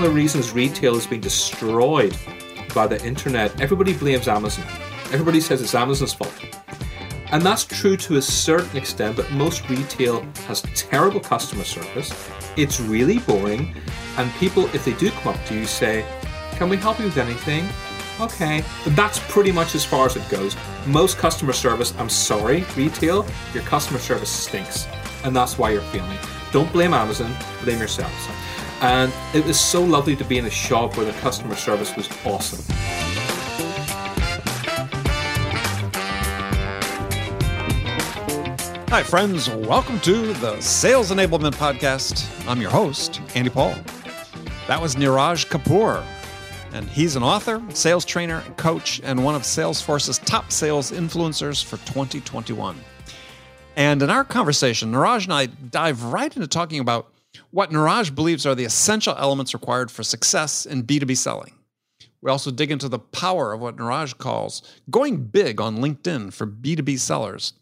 of the reasons retail is being destroyed by the internet, everybody blames Amazon. Everybody says it's Amazon's fault. And that's true to a certain extent, but most retail has terrible customer service. It's really boring. And people, if they do come up to you, say, can we help you with anything? Okay. But that's pretty much as far as it goes. Most customer service, I'm sorry, retail, your customer service stinks. And that's why you're failing. Don't blame Amazon, blame yourselves. And it was so lovely to be in a shop where the customer service was awesome. Hi, friends. Welcome to the Sales Enablement Podcast. I'm your host, Andy Paul. That was Niraj Kapur, and he's an author, sales trainer, coach, and one of Salesforce's top sales influencers for 2021. And in our conversation, Niraj and I dive right into talking about what Niraj believes are the essential elements required for success in B2B selling. We also dig into the power of what Niraj calls going big on LinkedIn for B2B sellers.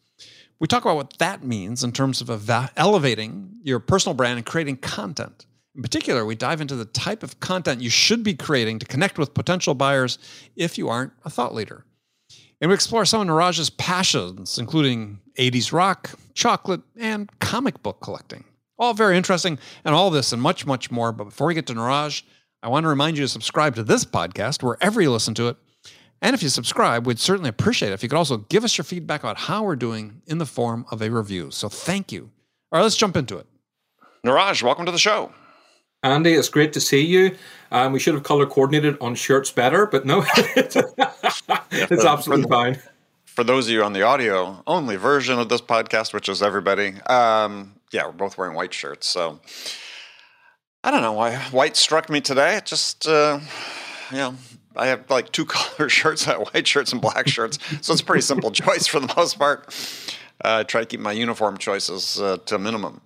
We talk about what that means in terms of elevating your personal brand and creating content. In particular, we dive into the type of content you should be creating to connect with potential buyers if you aren't a thought leader. And we explore some of Niraj's passions, including 80s rock, chocolate, and comic book collecting. All very interesting, and all this and much, much more. But before we get to Niraj, I want to remind you to subscribe to this podcast wherever you listen to it. And if you subscribe, we'd certainly appreciate it if you could also give us your feedback about how we're doing in the form of a review. So thank you. All right, let's jump into it. Niraj, welcome to the show. Andy, it's great to see you. We should have color coordinated on shirts better, but no, it's absolutely fine. For those of you on the audio only version of this podcast, which is everybody, we're both wearing white shirts. So I don't know why white struck me today. It just, I have like two color shirts, white shirts and black shirts. So it's a pretty simple choice for the most part. I try to keep my uniform choices to a minimum.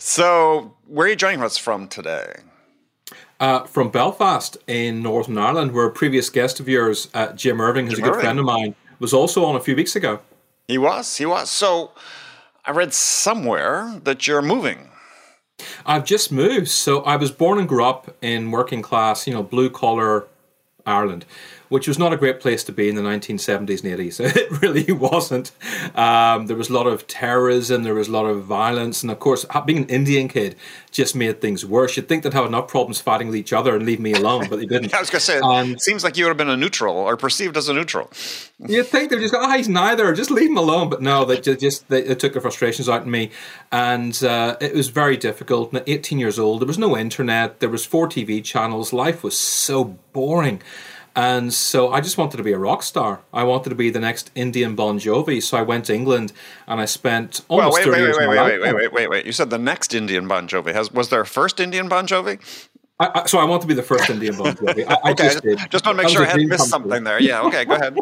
So where are you joining us from today? From Belfast in Northern Ireland, where a previous guest of yours, Jim Irving, who's a good friend of mine, was also on a few weeks ago. He was. So I read somewhere that you're moving. I've just moved. So I was born and grew up in working class, blue-collar Ireland, which was not a great place to be in the 1970s and 80s. It really wasn't. There was a lot of terrorism, there was a lot of violence, and of course, being an Indian kid just made things worse. You'd think they'd have enough problems fighting with each other and leave me alone, but they didn't. I was going to say, it seems like you would have been a neutral or perceived as a neutral. You'd think they'd just go, he's neither, just leave him alone. But no, they took their frustrations out on me, and it was very difficult. And at 18 years old, there was no internet, there was 4 TV channels, life was so boring. And so I just wanted to be a rock star. I wanted to be the next Indian Bon Jovi. So I went to England and I spent almost 30 years of my life. Wait. You said the next Indian Bon Jovi. Was there a first Indian Bon Jovi? So I want to be the first Indian Bon Jovi. I just did. Just want to make sure I hadn't missed something there. Yeah, okay, go ahead.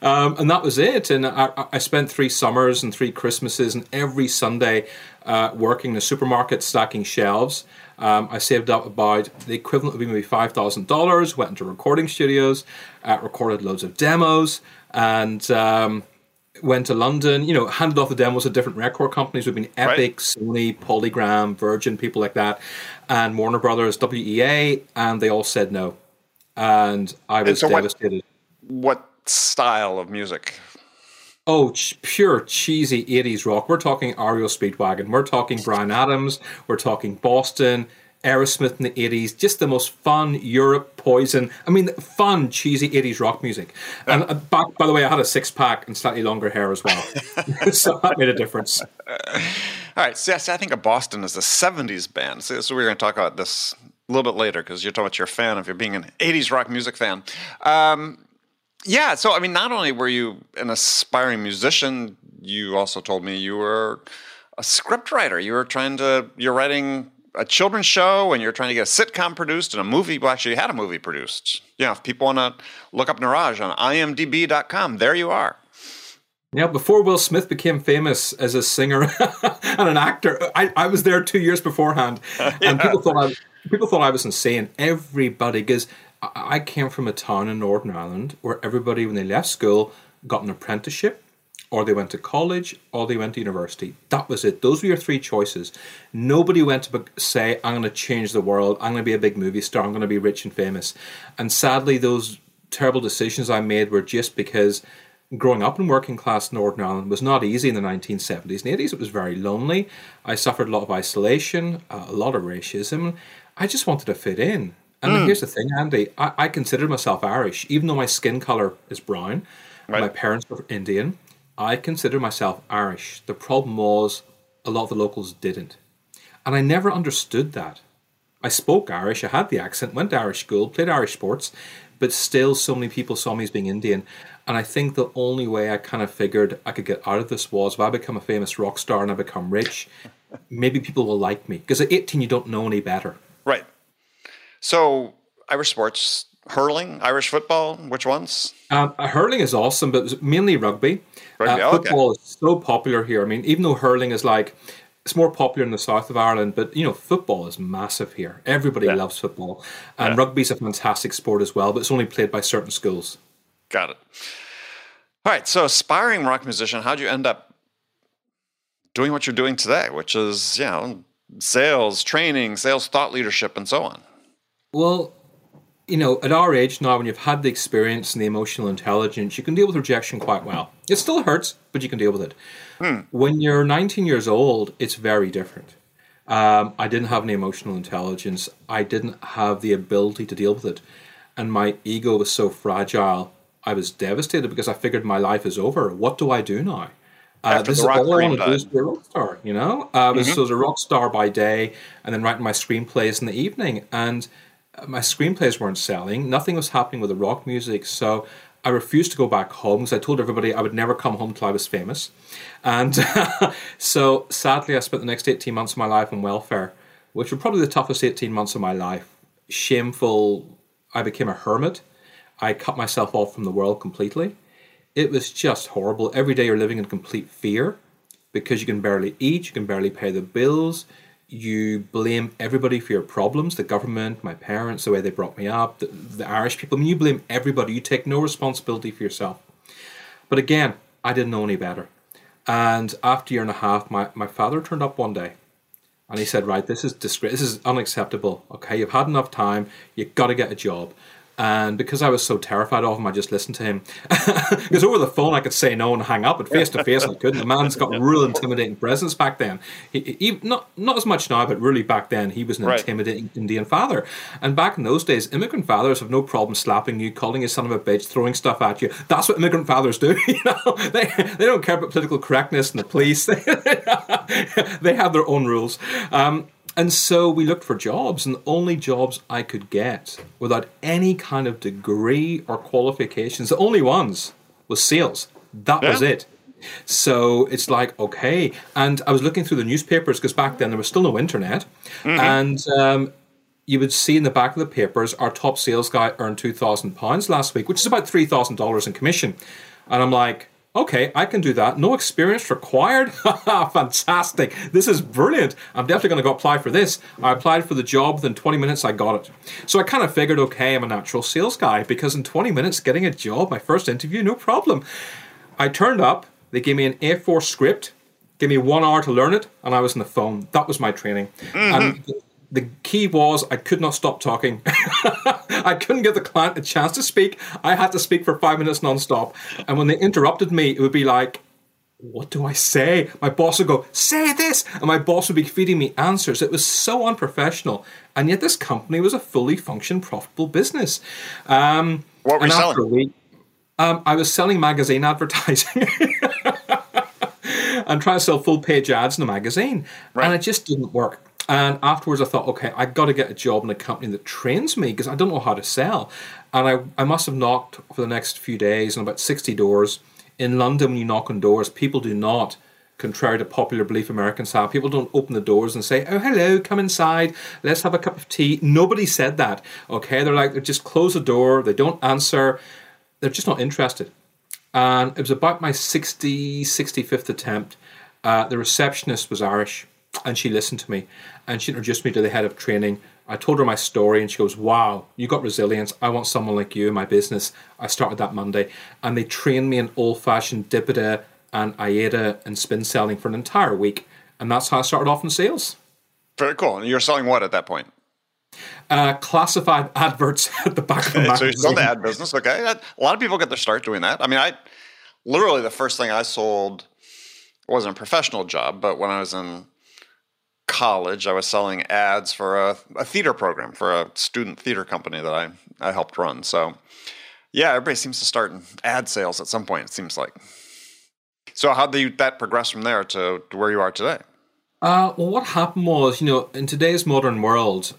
And that was it. And I spent 3 summers and 3 Christmases and every Sunday working in a supermarket stacking shelves. I saved up about the equivalent of maybe $5,000, went into recording studios, recorded loads of demos, and went to London, handed off the demos to different record companies. We've been Epic, Sony, Polygram, Virgin, people like that, and Warner Brothers, WEA, and they all said no. And I was devastated. What style of music? Oh, pure cheesy 80s rock. We're talking REO Speedwagon. We're talking Bryan Adams. We're talking Boston, Aerosmith in the 80s. Just the most fun, Europe, Poison. I mean, fun, cheesy 80s rock music. And back, by the way, I had a 6-pack and slightly longer hair as well. So that made a difference. All right. So I think of Boston as the 70s band. So we're going to talk about this a little bit later because you're talking about your fan if you're being an 80s rock music fan. Yeah, so, I mean, not only were you an aspiring musician, you also told me you were a scriptwriter. You're writing a children's show, and you're trying to get a sitcom produced and a movie. Well, actually, you had a movie produced. Yeah, if people want to look up Niraj on imdb.com, there you are. Yeah, before Will Smith became famous as a singer and an actor, I was there 2 years beforehand, and people thought I was insane. Everybody goes... I came from a town in Northern Ireland where everybody, when they left school, got an apprenticeship or they went to college, or they went to university. That was it. Those were your three choices. Nobody went to say, I'm going to change the world, I'm going to be a big movie star, I'm going to be rich and famous. And sadly, those terrible decisions I made were just because growing up in working class Northern Ireland was not easy in the 1970s and 80s. It was very lonely. I suffered a lot of isolation, a lot of racism. I just wanted to fit in. And here's the thing, Andy, I consider myself Irish, even though my skin colour is brown. Right. My parents were Indian. I consider myself Irish. The problem was a lot of the locals didn't. And I never understood that. I spoke Irish, I had the accent, went to Irish school, played Irish sports, but still so many people saw me as being Indian. And I think the only way I kind of figured I could get out of this was if I become a famous rock star and I become rich, maybe people will like me. Because at 18, you don't know any better. Right. So Irish sports, hurling, Irish football, which ones? Hurling is awesome, but it was mainly rugby. Football is so popular here. I mean, even though hurling is like, it's more popular in the south of Ireland, but, you know, football is massive here. Everybody loves football. And rugby's a fantastic sport as well, but it's only played by certain schools. Got it. All right, so aspiring rock musician, how'd you end up doing what you're doing today, which is, you know, sales, training, sales thought leadership, and so on? Well, you know, at our age now, when you've had the experience and the emotional intelligence, you can deal with rejection quite well. It still hurts, but you can deal with it. When you're 19 years old, it's very different. I didn't have any emotional intelligence. I didn't have the ability to deal with it. And my ego was so fragile, I was devastated because I figured my life is over. What do I do now? This is all I want to do is be a rock star, you know? So I was a rock star by day and then writing my screenplays in the evening. And my screenplays weren't selling. Nothing was happening with the rock music. So I refused to go back home because I told everybody I would never come home till I was famous. And so sadly, I spent the next 18 months of my life on welfare, which were probably the toughest 18 months of my life. Shameful. I became a hermit. I cut myself off from the world completely. It was just horrible. Every day you're living in complete fear because you can barely eat. You can barely pay the bills. You blame everybody for your problems, the government, my parents, the way they brought me up, the Irish people. I mean, you blame everybody. You take no responsibility for yourself. But again, I didn't know any better. And after a year and a half, my father turned up one day and he said, right, this is disgrace. This is unacceptable. Okay, you've had enough time. You've got to get a job. And because I was so terrified of him, I just listened to him. Because over the phone, I could say no and hang up, but face-to-face, I couldn't. The man's got a real intimidating presence back then. He not as much now, but really back then, he was an intimidating Indian father. And back in those days, immigrant fathers have no problem slapping you, calling you son of a bitch, throwing stuff at you. That's what immigrant fathers do. You know, they don't care about political correctness and the police. They have their own rules. And so we looked for jobs, and the only jobs I could get without any kind of degree or qualifications, the only ones, was sales. That was it. So it's like, okay. And I was looking through the newspapers because back then there was still no internet. And you would see in the back of the papers, our top sales guy earned £2,000 last week, which is about $3,000 in commission. And I'm like, okay, I can do that. No experience required. Fantastic. This is brilliant. I'm definitely going to go apply for this. I applied for the job. Within 20 minutes, I got it. So I kind of figured, okay, I'm a natural sales guy because in 20 minutes, getting a job, my first interview, no problem. I turned up. They gave me an A4 script, gave me 1 hour to learn it, and I was on the phone. That was my training. And the key was I could not stop talking. I couldn't give the client a chance to speak. I had to speak for 5 minutes nonstop. And when they interrupted me, it would be like, what do I say? My boss would go, say this. And my boss would be feeding me answers. It was so unprofessional. And yet this company was a fully functioned, profitable business. What were you selling? I was selling magazine advertising. And trying to sell full-page ads in a magazine. Right. And it just didn't work. And afterwards I thought, okay, I've got to get a job in a company that trains me because I don't know how to sell. And I must have knocked for the next few days on about 60 doors. In London, when you knock on doors, people do not, contrary to popular belief Americans have, people don't open the doors and say, oh, hello, come inside, let's have a cup of tea. Nobody said that, okay? They're like, they just close the door, they don't answer, they're just not interested. And it was about my 65th attempt. The receptionist was Irish. And she listened to me and she introduced me to the head of training. I told her my story and she goes, wow, you got resilience. I want someone like you in my business. I started that Monday and they trained me in old fashioned dipita and Aida and spin selling for an entire week. And that's how I started off in sales. Very cool. And you're selling what at that point? Classified adverts at the back of the magazine. So you're still in the ad business. Okay. A lot of people get their start doing that. I mean, I literally the first thing I sold wasn't a professional job, but when I was in college, I was selling ads for a theater program, for a student theater company that I helped run. So yeah, everybody seems to start in ad sales at some point, it seems like. So how did that progress from there to where you are today? Well, what happened was, you know, in today's modern world,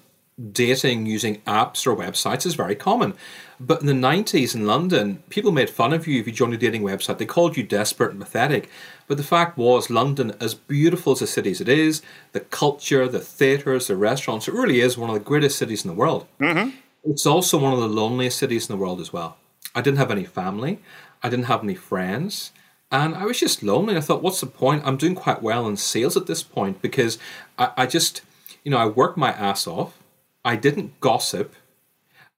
dating using apps or websites is very common. But in the 90s in London, people made fun of you if you joined a dating website. They called you desperate and pathetic. But the fact was, London, as beautiful as a city as it is, the culture, the theatres, the restaurants, it really is one of the greatest cities in the world. Mm-hmm. It's also one of the loneliest cities in the world as well. I didn't have any family. I didn't have any friends. And I was just lonely. I thought, what's the point? I'm doing quite well in sales at this point because I just, you know, I worked my ass off. I didn't gossip.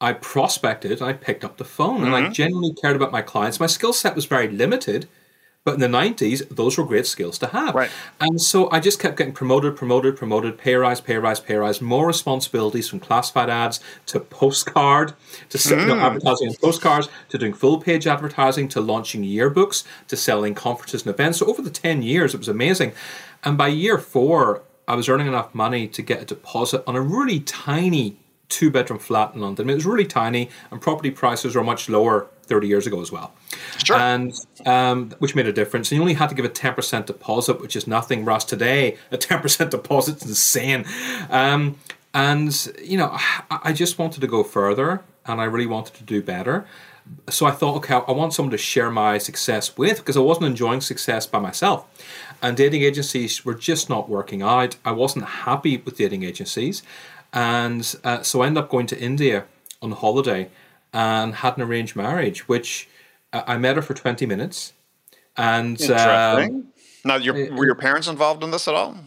I prospected. I picked up the phone and I genuinely cared about my clients. My skill set was very limited, but in the 90s, those were great skills to have. Right. And so I just kept getting promoted, pay rise, more responsibilities from classified ads to postcard, to advertising and postcards, to doing full page advertising, to launching yearbooks, to selling conferences and events. So over the 10 years, it was amazing. And by year 4, I was earning enough money to get a deposit on a really tiny 2-bedroom flat in London. I mean, it was really tiny, and property prices were much lower 30 years ago as well. Sure. And which made a difference. And you only had to give a 10% deposit, which is nothing. Russ, today, a 10% deposit is insane. And, you know, I just wanted to go further, and I really wanted to do better. So I thought, okay, I want someone to share my success with, because I wasn't enjoying success by myself. And dating agencies were just not working out. I wasn't happy with dating agencies. And so I ended up going to India on holiday and had an arranged marriage, which I met her for 20 minutes. And interesting. Now, were your parents involved in this at all?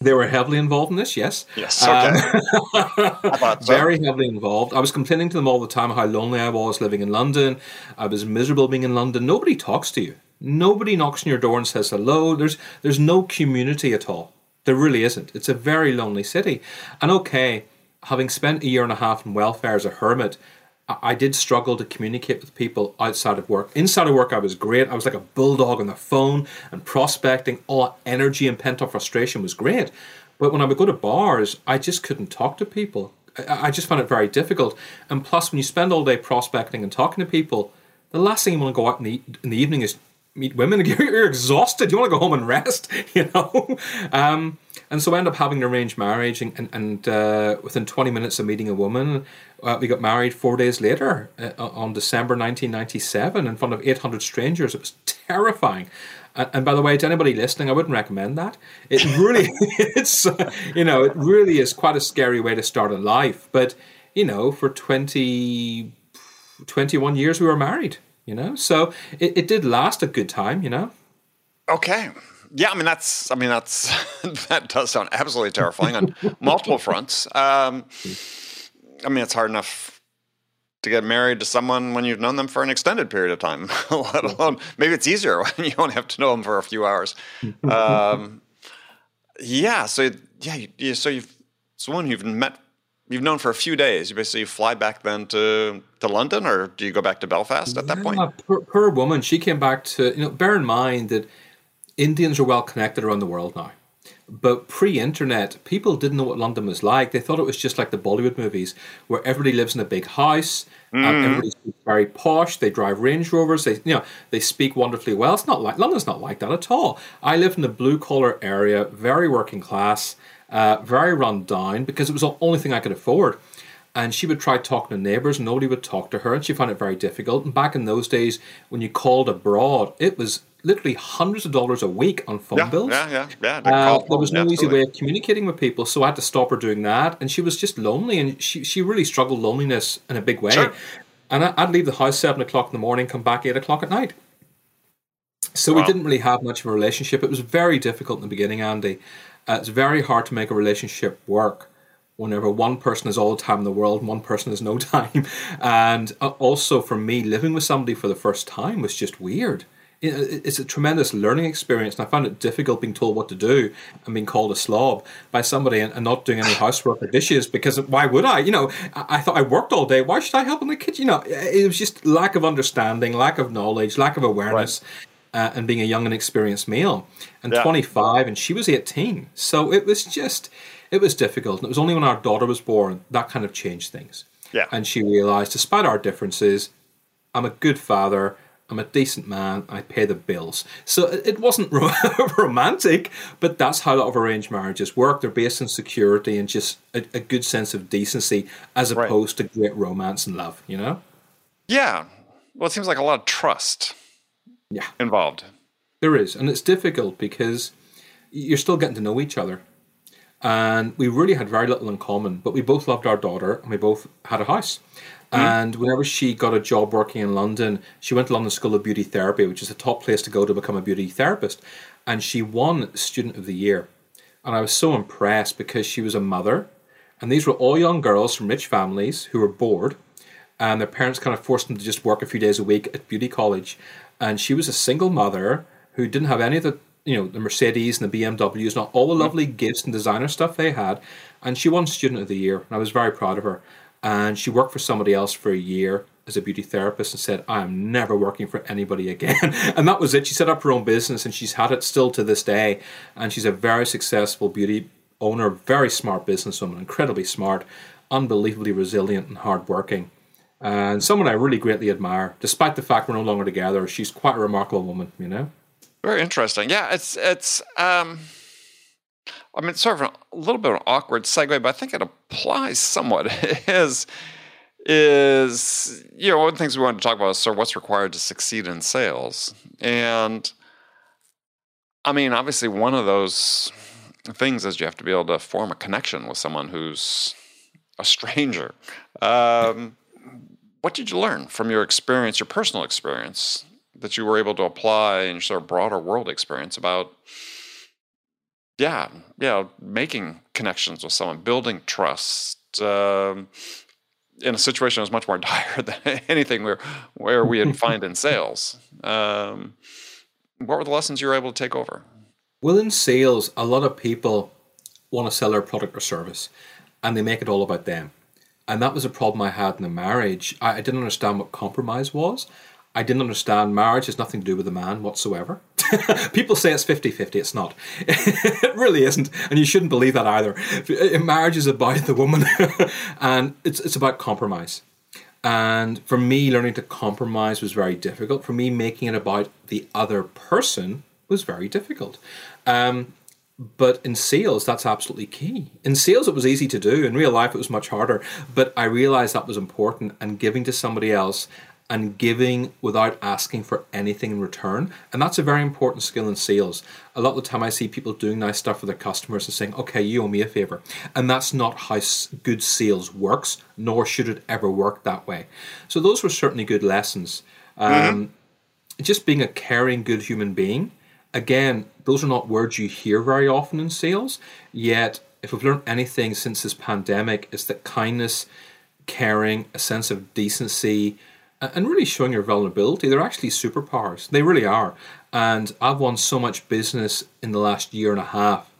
They were heavily involved in this, yes. Yes, okay. I thought so. Very heavily involved. I was complaining to them all the time how lonely I was living in London. I was miserable being in London. Nobody talks to you. Nobody knocks on your door and says hello. There's no community at all. There really isn't. It's a very lonely city. And okay, having spent a year and a half in welfare as a hermit, I did struggle to communicate with people outside of work. Inside of work, I was great. I was like a bulldog on the phone and prospecting. All energy and pent-up frustration was great. But when I would go to bars, I just couldn't talk to people. I just found it very difficult. And plus, when you spend all day prospecting and talking to people, the last thing you want to go out in the evening is meet women. You're exhausted. You want to go home and rest, you know? And so I ended up having an arranged marriage, and within 20 minutes of meeting a woman, we got married 4 days later on December 1997 in front of 800 strangers. It was terrifying. And by the way, to anybody listening, I wouldn't recommend that. It really, it really is quite a scary way to start a life. But, you know, for 21 years we were married, you know. So it did last a good time, you know. Okay. Yeah, I mean, that's that does sound absolutely terrifying on multiple fronts. I mean, it's hard enough to get married to someone when you've known them for an extended period of time, let alone, maybe it's easier when you don't have to know them for a few hours. So someone you've met, you've known for a few days, you basically fly back then to London, or do you go back to Belfast at that point? Her woman, she came back to, you know, bear in mind that Indians are well connected around the world now. But pre-internet, people didn't know what London was like. They thought it was just like the Bollywood movies, where everybody lives in a big house, everybody's very posh. They drive Range Rovers. They speak wonderfully well. It's not like London's not like that at all. I lived in a blue-collar area, very working class, very run down, because it was the only thing I could afford. And she would try talking to neighbours, and nobody would talk to her, and she found it very difficult. And back in those days, when you called abroad, it was literally hundreds of dollars a week on phone bills. There was no easy way of communicating with people, so I had to stop her doing that. And she was just lonely, and she really struggled loneliness in a big way. Sure. And I'd leave the house 7 o'clock in the morning, come back 8 o'clock at night. So we didn't really have much of a relationship. It was very difficult in the beginning, Andy. It's very hard to make a relationship work whenever one person is all the time in the world and one person is no time. And also for me, living with somebody for the first time was just weird. it's a tremendous learning experience, and I found it difficult being told what to do and being called a slob by somebody and not doing any housework or dishes, because why would I? You know, I thought I worked all day. Why should I help in the kitchen? You know, it was just lack of understanding, lack of knowledge, lack of awareness, and being a young and experienced male. And 25, and she was 18. So it was just, it was difficult. And it was only when our daughter was born that kind of changed things. Yeah. And she realized, despite our differences, I'm a good father, I'm a decent man, I pay the bills. So it wasn't romantic, but that's how a lot of arranged marriages work. They're based on security and just a good sense of decency as opposed to great romance and love, you know? Yeah. Well, it seems like a lot of trust involved. There is. And it's difficult because you're still getting to know each other. And we really had very little in common, but we both loved our daughter and we both had a house. And whenever she got a job working in London, she went to London School of Beauty Therapy, which is the top place to go to become a beauty therapist. And she won Student of the Year. And I was so impressed because she was a mother. And these were all young girls from rich families who were bored. And their parents kind of forced them to just work a few days a week at beauty college. And she was a single mother who didn't have any of the, you know, the Mercedes and the BMWs, not all the lovely gifts and designer stuff they had. And she won Student of the Year. And I was very proud of her. And she worked for somebody else for a year as a beauty therapist and said, I am never working for anybody again. And that was it. She set up her own business and she's had it still to this day. And she's a very successful beauty owner, very smart businesswoman, incredibly smart, unbelievably resilient and hardworking. And someone I really greatly admire, despite the fact we're no longer together. She's quite a remarkable woman, you know? Very interesting. Yeah, it's I mean, it's sort of a little bit of an awkward segue, but I think it applies somewhat. Is you know, one of the things we wanted to talk about is sort of what's required to succeed in sales. And, I mean, obviously one of those things is you have to be able to form a connection with someone who's a stranger. What did you learn from your experience, your personal experience, that you were able to apply in your sort of broader world experience about... Yeah, making connections with someone, building trust in a situation that was much more dire than anything where we had find in sales. What were the lessons you were able to take over? Well, in sales, a lot of people want to sell their product or service, and they make it all about them. And that was a problem I had in the marriage. I didn't understand what compromise was. I didn't understand marriage has nothing to do with a man whatsoever. People say it's 50-50. It's not. It really isn't. And you shouldn't believe that either. Marriage is about the woman. And it's about compromise. And for me, learning to compromise was very difficult. For me, making it about the other person was very difficult. But in sales, that's absolutely key. In sales, it was easy to do. In real life, it was much harder. But I realized that was important. And giving to somebody else and giving without asking for anything in return. And that's a very important skill in sales. A lot of the time I see people doing nice stuff for their customers and saying, okay, you owe me a favor. And that's not how good sales works, nor should it ever work that way. So those were certainly good lessons. Just being a caring, good human being. Again, those are not words you hear very often in sales. Yet, if we've learned anything since this pandemic, it's that kindness, caring, a sense of decency, and really showing your vulnerability. They're actually superpowers. They really are. And I've won so much business in the last year and a half.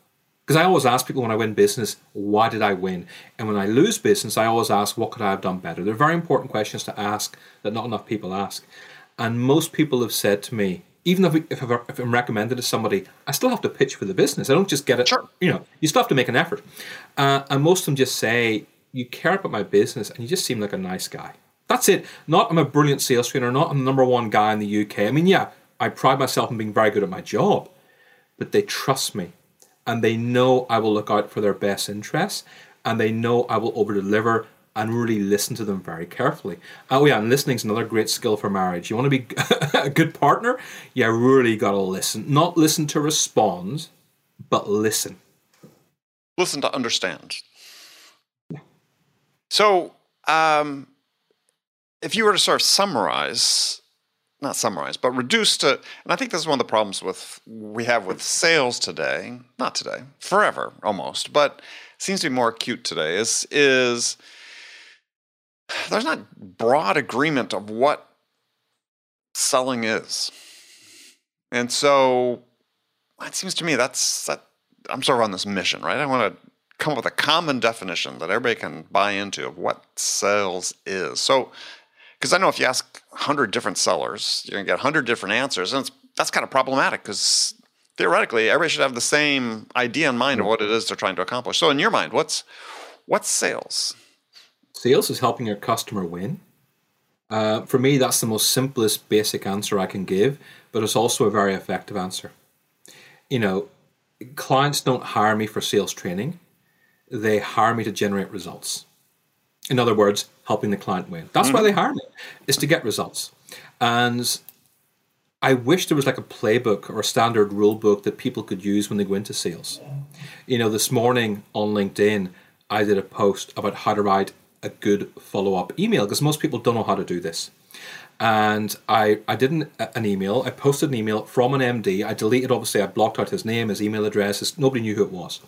Because I always ask people when I win business, why did I win? And when I lose business, I always ask, what could I have done better? They're very important questions to ask that not enough people ask. And most people have said to me, even if I'm recommended to somebody, I still have to pitch for the business. I don't just get it. Sure. You know, you still have to make an effort. And most of them just say, you care about my business and you just seem like a nice guy. That's it. Not I'm a brilliant sales trainer, not I'm the number one guy in the UK. I mean, yeah, I pride myself on being very good at my job, but they trust me and they know I will look out for their best interests and they know I will over-deliver and really listen to them very carefully. Oh yeah, and listening is another great skill for marriage. You want to be a good partner? You really got to listen. Not listen to respond, but listen. Listen to understand. Yeah. So, if you were to sort of reduce to, and I think this is one of the problems we have with sales today, not today, forever almost, but seems to be more acute today, is there's not broad agreement of what selling is. And so it seems to me that I'm sort of on this mission, right? I want to come up with a common definition that everybody can buy into of what sales is. So, because I know if you ask 100 different sellers, you're going to get 100 different answers, and that's kind of problematic because theoretically, everybody should have the same idea in mind of what it is they're trying to accomplish. So in your mind, what's sales? Sales is helping your customer win. For me, that's the most simplest basic answer I can give, but it's also a very effective answer. You know, clients don't hire me for sales training. They hire me to generate results. In other words, helping the client win. That's why they hire me, is to get results. And I wish there was like a playbook or a standard rule book that people could use when they go into sales. You know, this morning on LinkedIn, I did a post about how to write a good follow-up email, because most people don't know how to do this. And I did an email. I posted an email from an MD. I deleted, obviously, I blocked out his name, his email address. Nobody knew who it was.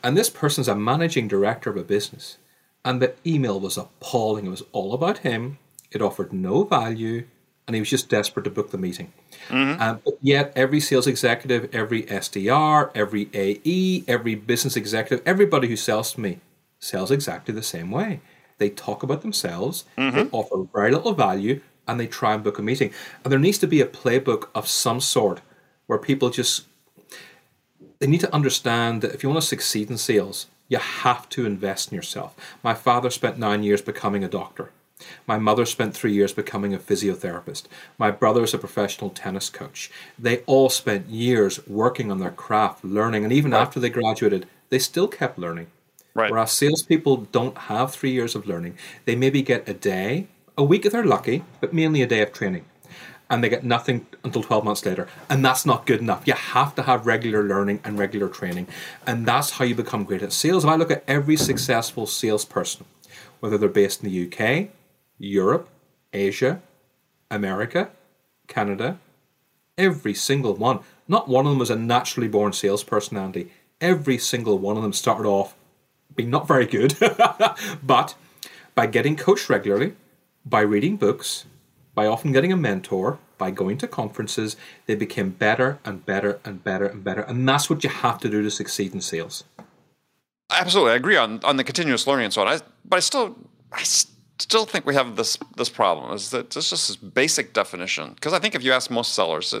And this person's a managing director of a business. And the email was appalling. It was all about him. It offered no value. And he was just desperate to book the meeting. Mm-hmm. But yet every sales executive, every SDR, every AE, every business executive, everybody who sells to me sells exactly the same way. They talk about themselves, they offer very little value, and they try and book a meeting. And there needs to be a playbook of some sort where people just, they need to understand that if you want to succeed in sales, you have to invest in yourself. My father spent 9 years becoming a doctor. My mother spent 3 years becoming a physiotherapist. My brother is a professional tennis coach. They all spent years working on their craft, learning, and even after they graduated, they still kept learning. Right. Whereas salespeople don't have 3 years of learning. They maybe get a day, a week if they're lucky, but mainly a day of training. And they get nothing until 12 months later. And that's not good enough. You have to have regular learning and regular training. And that's how you become great at sales. If I look at every successful salesperson, whether they're based in the UK, Europe, Asia, America, Canada, every single one. Not one of them was a naturally born salesperson, Andy. Every single one of them started off being not very good, but by getting coached regularly, by reading books, by often getting a mentor, by going to conferences, they became better and better and better and better. And that's what you have to do to succeed in sales. Absolutely. I agree on the continuous learning and so on. But I still think we have this problem, is that it's just this basic definition. Because I think if you ask most sellers,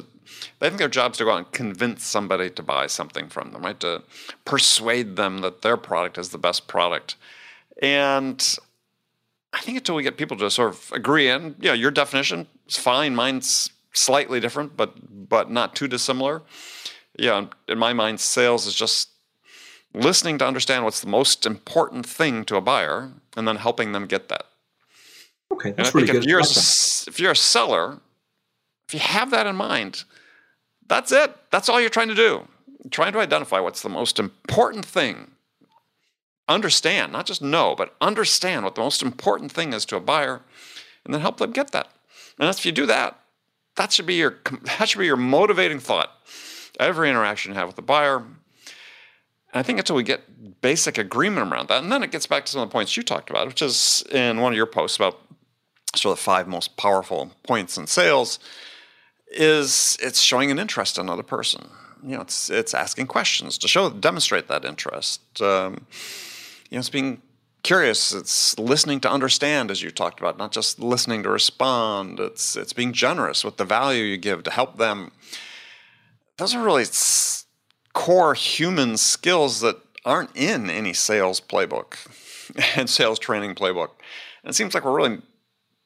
they think their job is to go out and convince somebody to buy something from them, right? To persuade them that their product is the best product. And I think until we get people to sort of agree, and yeah, your definition is fine, mine's slightly different, but not too dissimilar. Yeah, in my mind, sales is just listening to understand what's the most important thing to a buyer, and then helping them get that. Okay, that's really good. If you're a seller, if you have that in mind, that's it. That's all you're trying to do. You're trying to identify what's the most important thing. Understand, not just know, but understand what the most important thing is to a buyer, and then help them get that. And if you do that, that should be your motivating thought. Every interaction you have with the buyer. And I think until we get basic agreement around that, and then it gets back to some of the points you talked about, which is in one of your posts about sort of the five most powerful points in sales, is it's showing an interest in another person. You know, it's asking questions to demonstrate that interest. You know, it's being curious. It's listening to understand, as you talked about, not just listening to respond. It's being generous with the value you give to help them. Those are really core human skills that aren't in any sales playbook and sales training playbook. And it seems like we're really,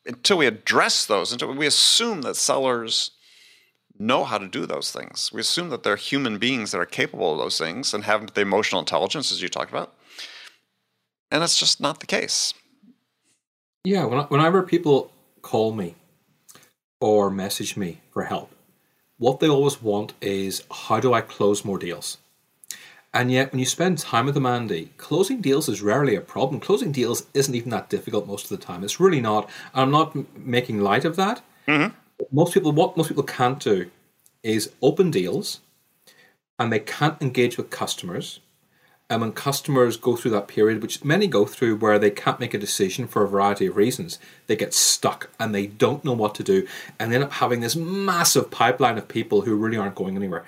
until we address those, until we assume that sellers know how to do those things. We assume that they're human beings that are capable of those things and have the emotional intelligence, as you talked about. And that's just not the case. Yeah, whenever people call me or message me for help, what they always want is, how do I close more deals? And yet, when you spend time with them, Andy, closing deals is rarely a problem. Closing deals isn't even that difficult most of the time. It's really not. I'm not making light of that. Mm-hmm. What most people can't do is open deals, and they can't engage with customers, When customers go through that period, which many go through, where they can't make a decision for a variety of reasons, they get stuck and they don't know what to do, and they end up having this massive pipeline of people who really aren't going anywhere.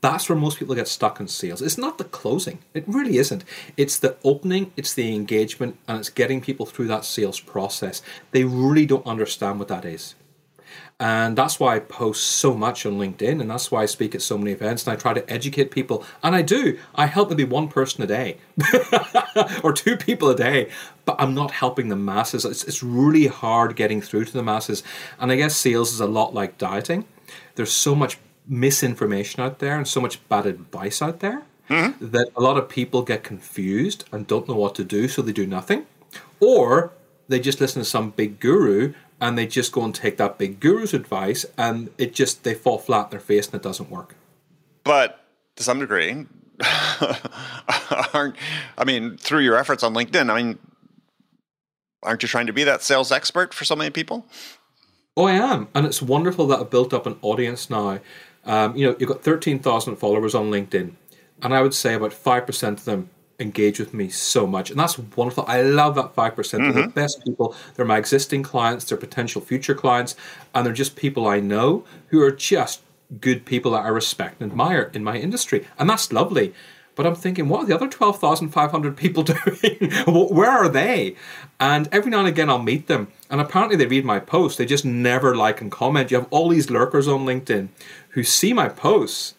That's where most people get stuck in sales. It's not the closing. It really isn't. It's the opening, it's the engagement, and it's getting people through that sales process. They really don't understand what that is. And that's why I post so much on LinkedIn, and that's why I speak at so many events, and I try to educate people. And I do. I help maybe one person a day or two people a day, but I'm not helping the masses. It's really hard getting through to the masses. And I guess sales is a lot like dieting. There's so much misinformation out there and so much bad advice out there that a lot of people get confused and don't know what to do, so they do nothing. Or they just listen to some big guru, and they just go and take that big guru's advice, and it just, they fall flat on their face and it doesn't work. But to some degree, through your efforts on LinkedIn, aren't you trying to be that sales expert for so many people? Oh, I am. And it's wonderful that I've built up an audience now. You've got 13,000 followers on LinkedIn, and I would say about 5% of them engage with me so much, and that's wonderful. I love that 5%. They're the best people. They're my existing clients, they're potential future clients, and they're just people I know who are just good people that I respect and admire in my industry, and that's lovely. But I'm thinking, what are the other 12,500 people doing? Where are they? And every now and again, I'll meet them, and apparently they read my posts. They just never like and comment. You have all these lurkers on LinkedIn who see my posts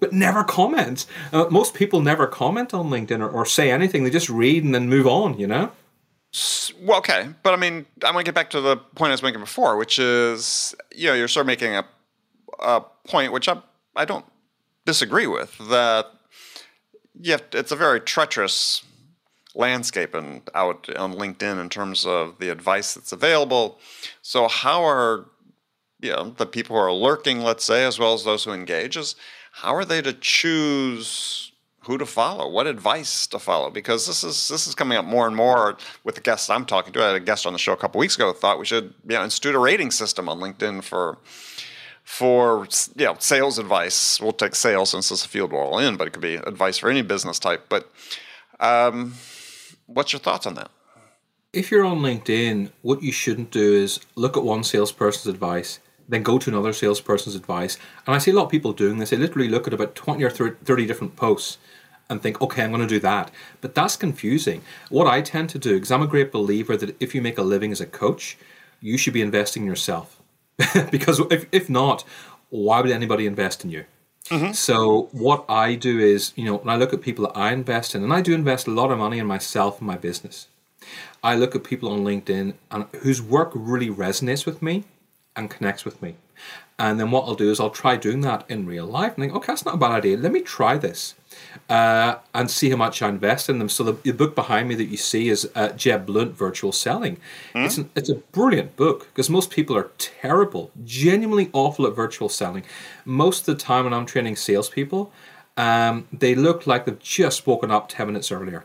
but never comment. Most people never comment on LinkedIn or say anything. They just read and then move on, you know? Well, okay. But I want to get back to the point I was making before, which is, you're sort of making a point, which I don't disagree with, that it's a very treacherous landscape and out on LinkedIn in terms of the advice that's available. So how are, the people who are lurking, let's say, as well as those who engage, how are they to choose who to follow, what advice to follow? Because this is coming up more and more with the guests I'm talking to. I had a guest on the show a couple weeks ago who thought we should institute a rating system on LinkedIn for sales advice. We'll take sales since it's a field we're all in, but it could be advice for any business type. But what's your thoughts on that? If you're on LinkedIn, what you shouldn't do is look at one salesperson's advice, then go to another salesperson's advice. And I see a lot of people doing this. They literally look at about 20 or 30 different posts and think, okay, I'm going to do that. But that's confusing. What I tend to do, because I'm a great believer that if you make a living as a coach, you should be investing in yourself. Because if not, why would anybody invest in you? So what I do is, when I look at people that I invest in, and I do invest a lot of money in myself and my business, I look at people on LinkedIn and whose work really resonates with me and connects with me. And then what I'll do is I'll try doing that in real life and think, okay, that's not a bad idea. Let me try this and see how much I invest in them. So the book behind me that you see is Jeb Blount, Virtual Selling. It's a brilliant book because most people are terrible, genuinely awful at virtual selling. Most of the time when I'm training salespeople, they look like they've just woken up 10 minutes earlier.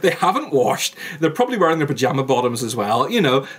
They haven't washed. They're probably wearing their pajama bottoms as well.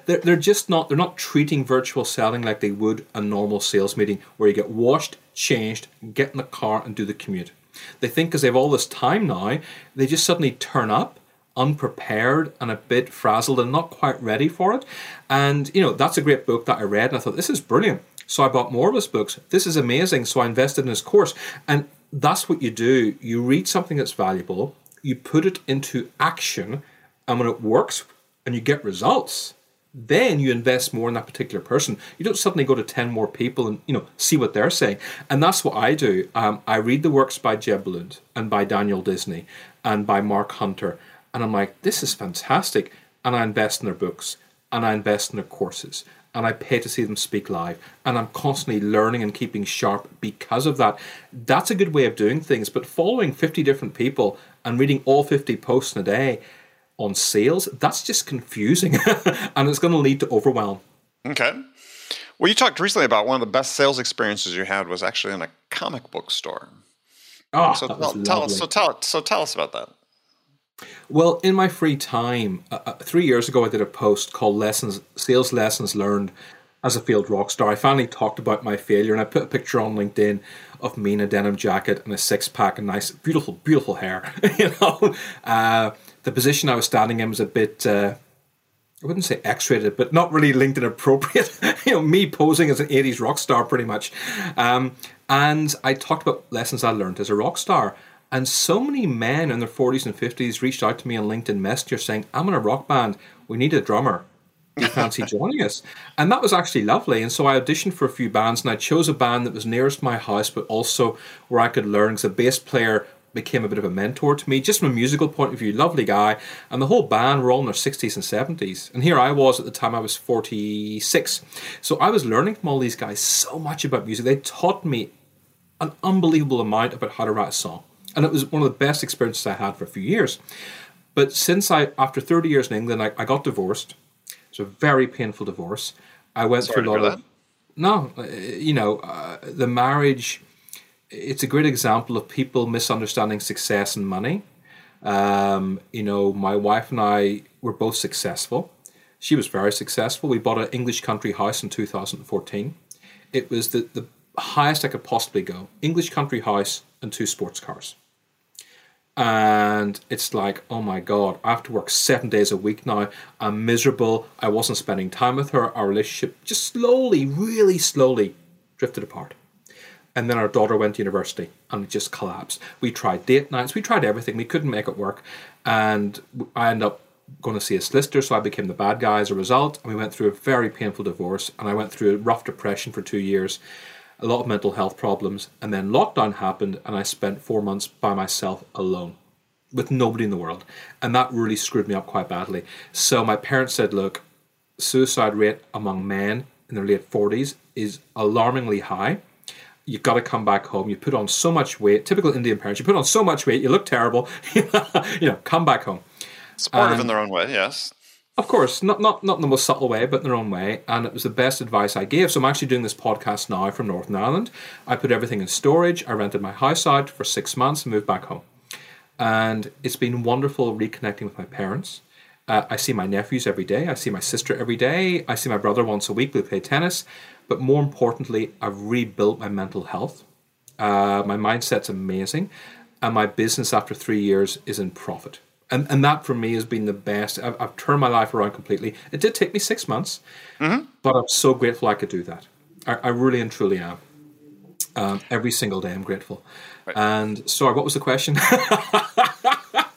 They're just not. They're not treating virtual selling like they would a normal sales meeting where you get washed, changed, get in the car, and do the commute. They think because they have all this time now, they just suddenly turn up unprepared and a bit frazzled and not quite ready for it. And that's a great book that I read, and I thought this is brilliant. So I bought more of his books. This is amazing. So I invested in his course, and that's what you do. You read something that's valuable. You put it into action, and when it works and you get results, then you invest more in that particular person. You don't suddenly go to 10 more people and see what they're saying. And that's what I do. I read the works by Jeb Blount and by Daniel Disney and by Mark Hunter, and I'm like, this is fantastic. And I invest in their books, and I invest in their courses, and I pay to see them speak live, and I'm constantly learning and keeping sharp because of that. That's a good way of doing things, but following 50 different people and reading all 50 posts in a day on sales, that's just confusing, and it's going to lead to overwhelm. Okay. Well, you talked recently about one of the best sales experiences you had was actually in a comic book store. Oh, so tell us about that. Well, in my free time, 3 years ago, I did a post called Sales Lessons Learned as a Failed Rockstar. I finally talked about my failure, and I put a picture on LinkedIn of me in a denim jacket and a six-pack and nice, beautiful, beautiful hair. You know, the position I was standing in was a bit... I wouldn't say X-rated, but not really LinkedIn appropriate. You know, me posing as an 80s rock star, pretty much. And I talked about lessons I learned as a rock star. And so many men in their 40s and 50s reached out to me on LinkedIn Messenger saying, I'm in a rock band. We need a drummer. Do you fancy joining us? And that was actually lovely. And so I auditioned for a few bands, and I chose a band that was nearest my house, but also where I could learn, because the bass player became a bit of a mentor to me, just from a musical point of view, lovely guy. And the whole band were all in their 60s and 70s. And here I was at the time, I was 46. So I was learning from all these guys so much about music. They taught me an unbelievable amount about how to write a song. And it was one of the best experiences I had for a few years. But since after 30 years in England, I got divorced. It's a very painful divorce. I went through a lot of... No, you know, the marriage... It's a great example of people misunderstanding success and money. You know, my wife and I were both successful. She was very successful. We bought an English country house in 2014. It was the highest I could possibly go. English country house and 2 sports cars. And it's like, oh my God, I have to work 7 days a week now. I'm miserable. I wasn't spending time with her. Our relationship just slowly, really slowly drifted apart. And then our daughter went to university and it just collapsed. We tried date nights. We tried everything. We couldn't make it work. And I ended up going to see a solicitor, so I became the bad guy as a result. And we went through a very painful divorce. And I went through a rough depression for 2 years, a lot of mental health problems. And then lockdown happened and I spent 4 months by myself alone with nobody in the world. And that really screwed me up quite badly. So my parents said, look, suicide rate among men in their late 40s is alarmingly high. You've got to come back home. You put on so much weight. Typical Indian parents, you put on so much weight, you look terrible. You know, come back home. Supportive in their own way, yes. Of course, not in the most subtle way, but in their own way. And it was the best advice I gave. So I'm actually doing this podcast now from Northern Ireland. I put everything in storage. I rented my house out for 6 months and moved back home. And it's been wonderful reconnecting with my parents. I see my nephews every day. I see my sister every day. I see my brother once a week. We play tennis. But more importantly, I've rebuilt my mental health. My mindset's amazing. And my business after 3 years is in profit. And that for me has been the best. I've turned my life around completely. It did take me 6 months, but I'm so grateful I could do that. I really and truly am. Every single day I'm grateful. Right. And sorry, what was the question?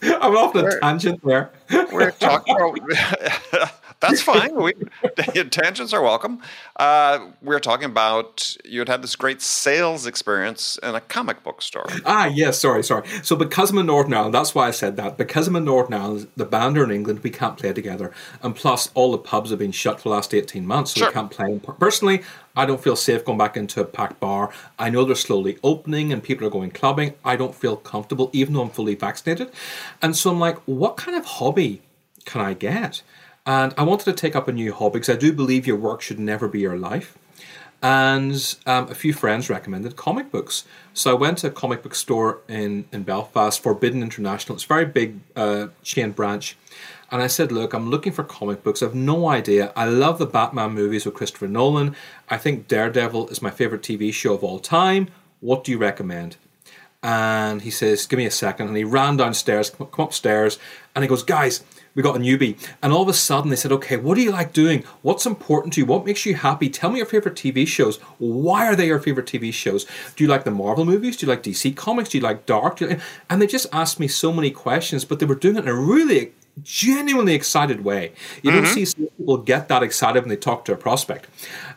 I'm off the tangent there. We're talking about... That's fine. Tangents are welcome. We're talking about you had this great sales experience in a comic book store. Ah, yes. Yeah, sorry. So because I'm in Northern Ireland, that's why I said that. Because I'm in Northern Ireland, the band are in England, we can't play together. And plus, all the pubs have been shut for the last 18 months, so we can't play. Personally, I don't feel safe going back into a packed bar. I know they're slowly opening and people are going clubbing. I don't feel comfortable, even though I'm fully vaccinated. And so I'm like, what kind of hobby can I get? And I wanted to take up a new hobby because I do believe your work should never be your life. And a few friends recommended comic books. So I went to a comic book store in Belfast, Forbidden International. It's a very big chain branch. And I said, look, I'm looking for comic books. I have no idea. I love the Batman movies with Christopher Nolan. I think Daredevil is my favorite TV show of all time. What do you recommend? And he says, give me a second. And he ran downstairs, come upstairs, and he goes, guys, we got a newbie. And all of a sudden they said, okay, what do you like doing? What's important to you? What makes you happy? Tell me your favorite TV shows. Why are they your favorite TV shows? Do you like the Marvel movies? Do you like DC Comics? Do you like Dark? And they just asked me so many questions, but they were doing it in a really genuinely excited way. You don't see people get that excited when they talk to a prospect.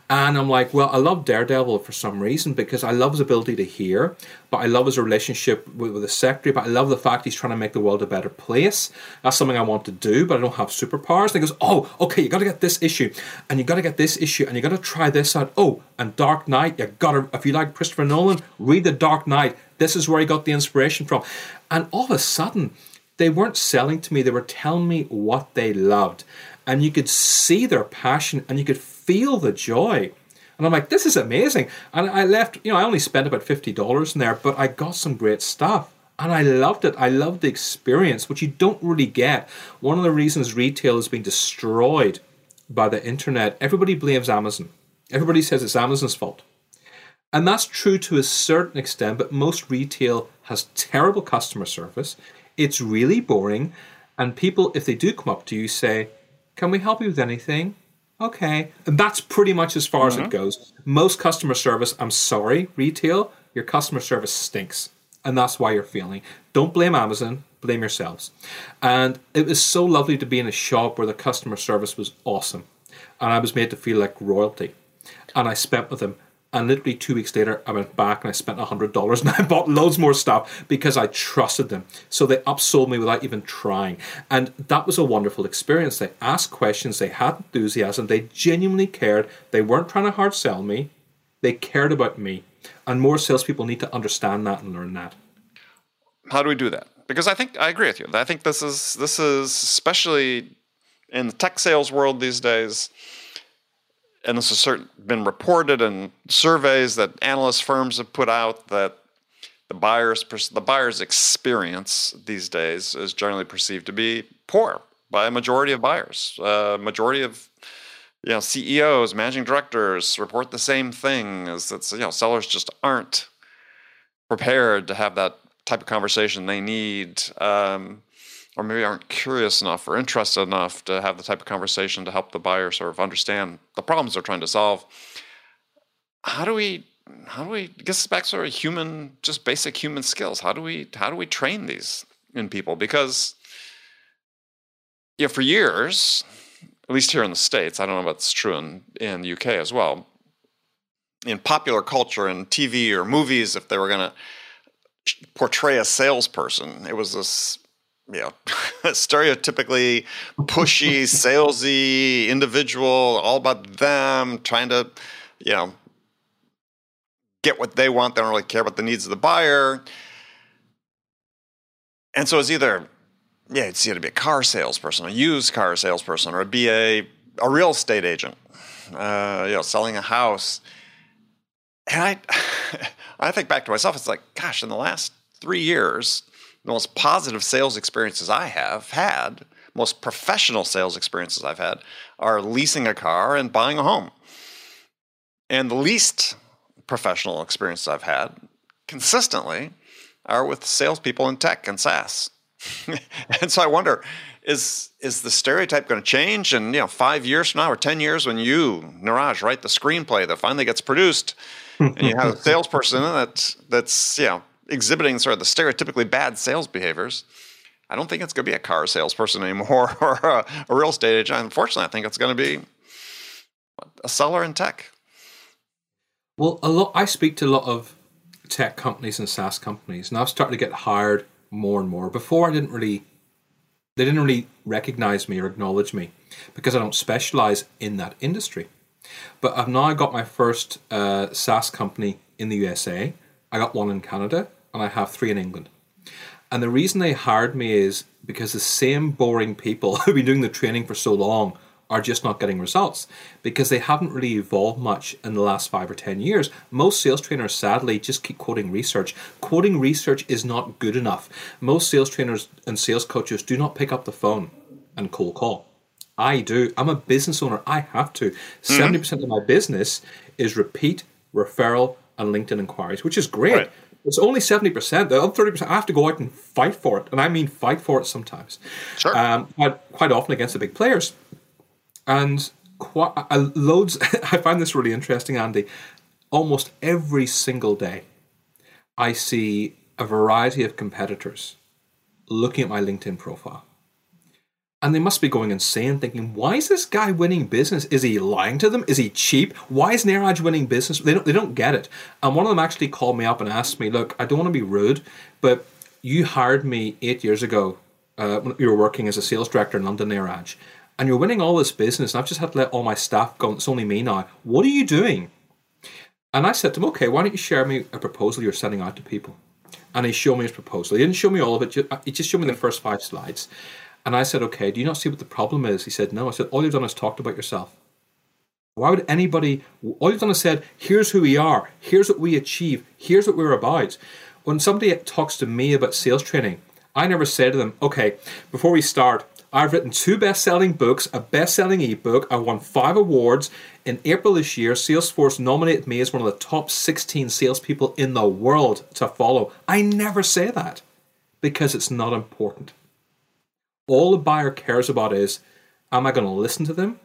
And I'm like, well, I love Daredevil for some reason because I love his ability to hear, but I love his relationship with the secretary, but I love the fact he's trying to make the world a better place. That's something I want to do, but I don't have superpowers. And he goes, oh, okay, you got to get this issue, and you got to get this issue, and you got to try this out. Oh, and Dark Knight, you got to, if you like Christopher Nolan, read The Dark Knight. This is where he got the inspiration from. And all of a sudden, they weren't selling to me. They were telling me what they loved. And you could see their passion and you could feel the joy. And I'm like, this is amazing. And I left, you know, I only spent about $50 in there, but I got some great stuff. And I loved it. I loved the experience, which you don't really get. One of the reasons retail has been destroyed by the internet, everybody blames Amazon. Everybody says it's Amazon's fault. And that's true to a certain extent, but most retail has terrible customer service. It's really boring. And people, if they do come up to you, say, can we help you with anything? Okay. And that's pretty much as far as it goes. Most customer service, I'm sorry, retail, your customer service stinks. And that's why you're failing. Don't blame Amazon, blame yourselves. And it was so lovely to be in a shop where the customer service was awesome. And I was made to feel like royalty. And I spent with them. And literally 2 weeks later, I went back and I spent $100 and I bought loads more stuff because I trusted them. So they upsold me without even trying. And that was a wonderful experience. They asked questions. They had enthusiasm. They genuinely cared. They weren't trying to hard sell me. They cared about me. And more salespeople need to understand that and learn that. How do we do that? Because I think I agree with you. I think this is especially in the tech sales world these days. And this has been reported in surveys that analyst firms have put out that the buyer's experience these days is generally perceived to be poor by a majority of buyers. Majority of CEOs, managing directors report the same thing, is that sellers just aren't prepared to have that type of conversation they need, or maybe aren't curious enough or interested enough to have the type of conversation to help the buyer sort of understand the problems they're trying to solve. How do we get this back to sort of human, just basic human skills? How do we train these in people? Because for years, at least here in the States, I don't know if it's true in the UK as well, in popular culture and TV or movies, if they were going to portray a salesperson, it was this stereotypically pushy, salesy individual, all about them, trying to, get what they want. They don't really care about the needs of the buyer. And so it's either, you'd see it be a car salesperson, a used car salesperson, or it'd be a real estate agent, selling a house. And I think back to myself, it's like, gosh, in the last 3 years, the most positive sales experiences I have had, most professional sales experiences I've had, are leasing a car and buying a home. And the least professional experiences I've had consistently are with salespeople in tech and SaaS. And so I wonder, is the stereotype going to change? And 5 years from now or 10 years when you, Niraj, write the screenplay that finally gets produced and you have a salesperson that's exhibiting sort of the stereotypically bad sales behaviors, I don't think it's going to be a car salesperson anymore or a real estate agent. Unfortunately, I think it's going to be a seller in tech. Well, I speak to a lot of tech companies and SaaS companies, and I've started to get hired more and more. Before, they didn't really recognize me or acknowledge me because I don't specialize in that industry. But I've now got my first SaaS company in the USA. I got one in Canada, and I have 3 in England. And the reason they hired me is because the same boring people who've been doing the training for so long are just not getting results because they haven't really evolved much in the last 5 or 10 years. Most sales trainers, sadly, just keep quoting research. Quoting research is not good enough. Most sales trainers and sales coaches do not pick up the phone and cold call. I do. I'm a business owner. I have to. 70% of my business is repeat, referral, and LinkedIn inquiries, which is great. Right. It's only 70%. The other 30%, I have to go out and fight for it. And I mean fight for it sometimes. Sure. Quite often against the big players. And I find this really interesting, Andy. Almost every single day, I see a variety of competitors looking at my LinkedIn profile. And they must be going insane thinking, why is this guy winning business? Is he lying to them? Is he cheap? Why is Niraj winning business? They don't get it. And one of them actually called me up and asked me, look, I don't want to be rude, but you hired me 8 years ago when you were working as a sales director in London, Niraj, and you're winning all this business, and I've just had to let all my staff go, and it's only me now. What are you doing? And I said to him, okay, why don't you share me a proposal you're sending out to people? And he showed me his proposal. He didn't show me all of it. He just showed me the first 5 slides. And I said, okay, do you not see what the problem is? He said, no. I said, all you've done is talked about yourself. Why would anybody, all you've done is said, here's who we are, here's what we achieve, here's what we're about. When somebody talks to me about sales training, I never say to them, okay, before we start, I've written 2 best-selling books, a best-selling ebook. I won 5 awards. In April this year, Salesforce nominated me as one of the top 16 salespeople in the world to follow. I never say that because it's not important. All the buyer cares about is, am I going to listen to them?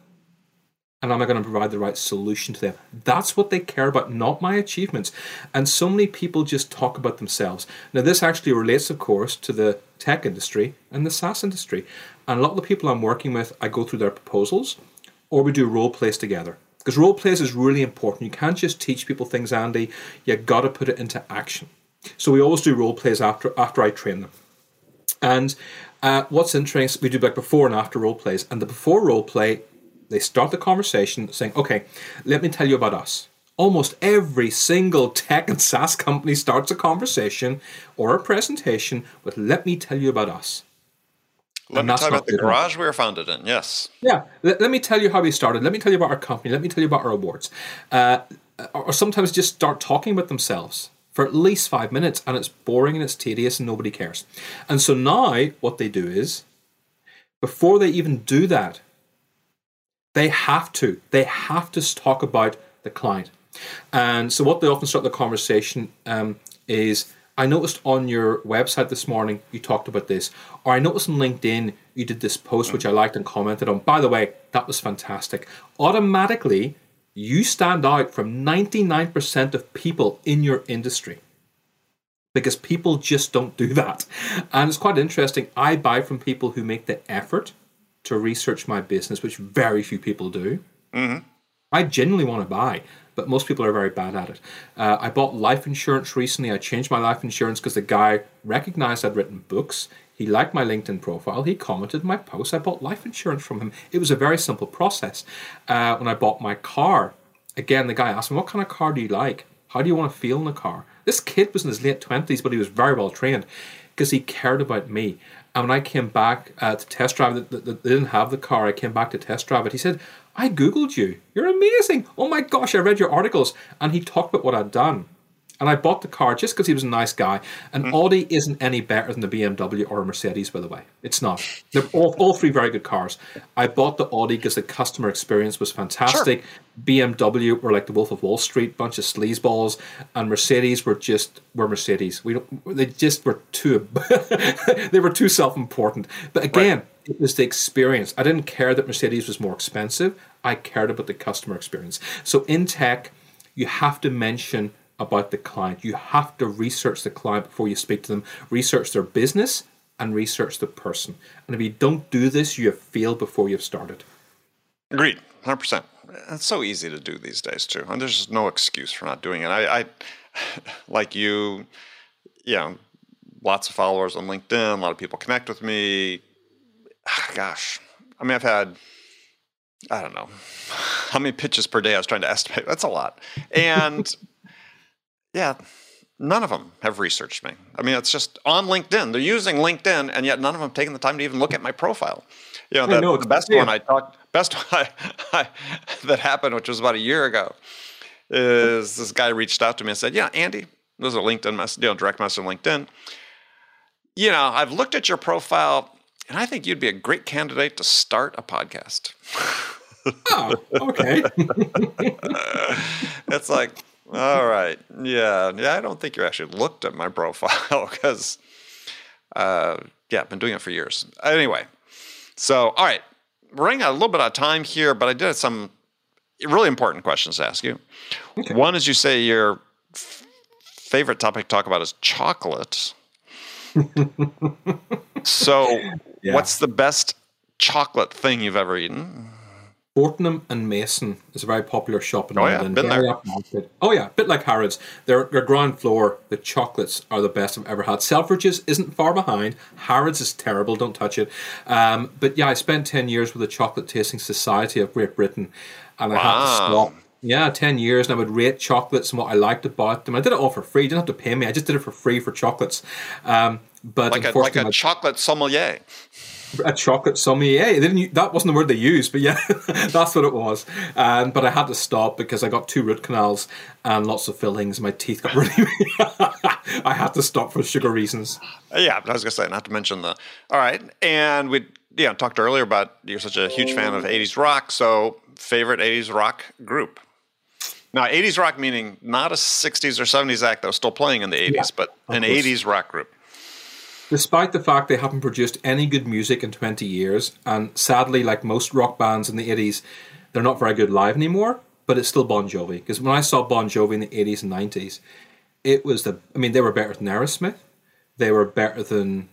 And am I going to provide the right solution to them? That's what they care about, not my achievements. And so many people just talk about themselves. Now, this actually relates, of course, to the tech industry and the SaaS industry. And a lot of the people I'm working with, I go through their proposals, or we do role plays together. Because role plays is really important. You can't just teach people things, Andy. You got to put it into action. So we always do role plays after I train them. And what's interesting, we do like before and after role plays. And the before role play, they start the conversation saying, okay, let me tell you about us. Almost every single tech and SaaS company starts a conversation or a presentation with, let me tell you about us. Let me tell you about the garage we were founded in, yes. Yeah, let me tell you how we started. Let me tell you about our company. Let me tell you about our awards. Or sometimes just start talking about themselves for at least 5 minutes, and it's boring and it's tedious and nobody cares. And so now what they do is, before they even do that, They have to talk about the client. And so what they often start the conversation is, I noticed on your website this morning, you talked about this. Or I noticed on LinkedIn, you did this post, which I liked and commented on. By the way, that was fantastic. Automatically, you stand out from 99% of people in your industry. Because people just don't do that. And it's quite interesting. I buy from people who make the effort to research my business, which very few people do. Mm-hmm. I genuinely want to buy, but most people are very bad at it. I bought life insurance recently. I changed my life insurance because the guy recognized I'd written books. He liked my LinkedIn profile. He commented my post. I bought life insurance from him. It was a very simple process. When I bought my car, again, the guy asked me, what kind of car do you like? How do you want to feel in the car? This kid was in his late 20s, but he was very well trained because he cared about me. And when I came back to test drive it, they didn't have the car. I came back to test drive it. He said, I Googled you. You're amazing. Oh my gosh, I read your articles. And he talked about what I'd done. And I bought the car just because he was a nice guy. And Audi isn't any better than the BMW or a Mercedes, by the way. It's not. They're all three very good cars. I bought the Audi because the customer experience was fantastic. Sure. BMW were like the Wolf of Wall Street, bunch of sleazeballs. And Mercedes were Mercedes. They just were too, they were too self-important. But again, right. It was the experience. I didn't care that Mercedes was more expensive. I cared about the customer experience. So in tech, you have to mention about the client. You have to research the client before you speak to them, research their business and research the person. And if you don't do this, you have failed before you've started. Agreed, 100%. It's so easy to do these days too. And there's no excuse for not doing it. I like you, lots of followers on LinkedIn, a lot of people connect with me. Gosh, I mean, I've had, I don't know, how many pitches per day I was trying to estimate. That's a lot. And yeah, none of them have researched me. I mean, it's just on LinkedIn. They're using LinkedIn, and yet none of them have taken the time to even look at my profile. The best one that happened, which was about a year ago, is this guy reached out to me and said, "Yeah, Andy, this is a LinkedIn message, direct message on LinkedIn. I've looked at your profile, and I think you'd be a great candidate to start a podcast." Oh, okay. It's like, all right. Yeah. I don't think you actually looked at my profile because, I've been doing it for years. Anyway, so, all right. We're running out a little bit of time here, but I did have some really important questions to ask you. Okay. One is, you say your favorite topic to talk about is chocolate. So What's the best chocolate thing you've ever eaten? Fortnum and Mason is a very popular shop in London. A bit like Harrods. Their ground floor, the chocolates are the best I've ever had. Selfridge's isn't far behind. Harrods is terrible, don't touch it. I spent 10 years with the Chocolate Tasting Society of Great Britain, and I had to stop. Yeah, 10 years, and I would rate chocolates and what I liked about them. I did it all for free. You didn't have to pay me. I just did it for free for chocolates. But like a chocolate sommelier. A chocolate sommelier. That wasn't the word they used, but yeah, that's what it was. But I had to stop because I got 2 root canals and lots of fillings. My teeth got really I had to stop for sugar reasons. Yeah, but I was going to say, not to mention all right. And we yeah, talked earlier about you're such a huge fan of 80s rock, so favorite 80s rock group. Now, 80s rock meaning not a 60s or 70s act that was still playing in the 80s, but an 80s rock group. Despite the fact they haven't produced any good music in 20 years, and sadly, like most rock bands in the 80s, they're not very good live anymore, but it's still Bon Jovi. Because when I saw Bon Jovi in the 80s and 90s, it was the... I mean, they were better than Aerosmith. They were better than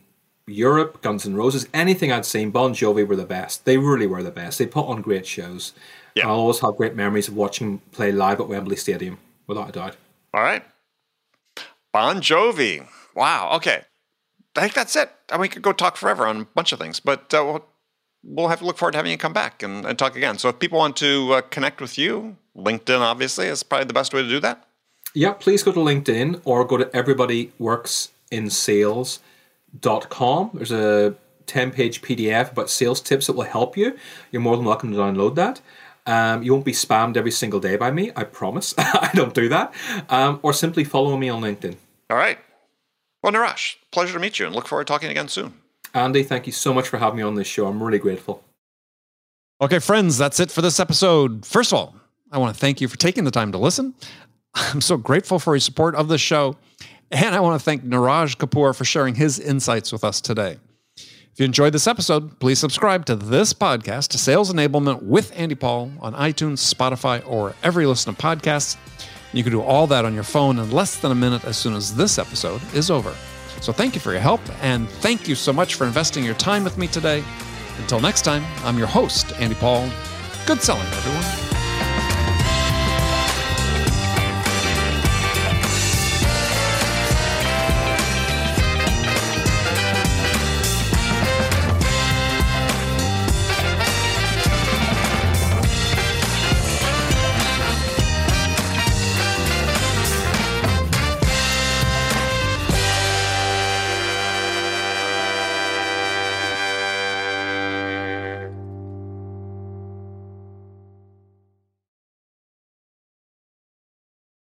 Europe, Guns N' Roses. Anything I'd seen, Bon Jovi were the best. They really were the best. They put on great shows. Yeah. I always have great memories of watching them play live at Wembley Stadium, without a doubt. All right. Bon Jovi. Wow, okay. I think that's it. I mean, we could go talk forever on a bunch of things, but we'll have to look forward to having you come back and talk again. So if people want to connect with you, LinkedIn, obviously, is probably the best way to do that. Yeah, please go to LinkedIn or go to everybodyworksinsales.com. There's a 10-page PDF about sales tips that will help you. You're more than welcome to download that. You won't be spammed every single day by me, I promise. I don't do that. Or simply follow me on LinkedIn. All right. Well, Niraj, pleasure to meet you and look forward to talking again soon. Andy, thank you so much for having me on this show. I'm really grateful. Okay, friends, that's it for this episode. First of all, I want to thank you for taking the time to listen. I'm so grateful for your support of this show. And I want to thank Niraj Kapur for sharing his insights with us today. If you enjoyed this episode, please subscribe to this podcast, Sales Enablement with Andy Paul, on iTunes, Spotify, or every listen to podcasts. You can do all that on your phone in less than a minute as soon as this episode is over. So thank you for your help, and thank you so much for investing your time with me today. Until next time, I'm your host, Andy Paul. Good selling, everyone.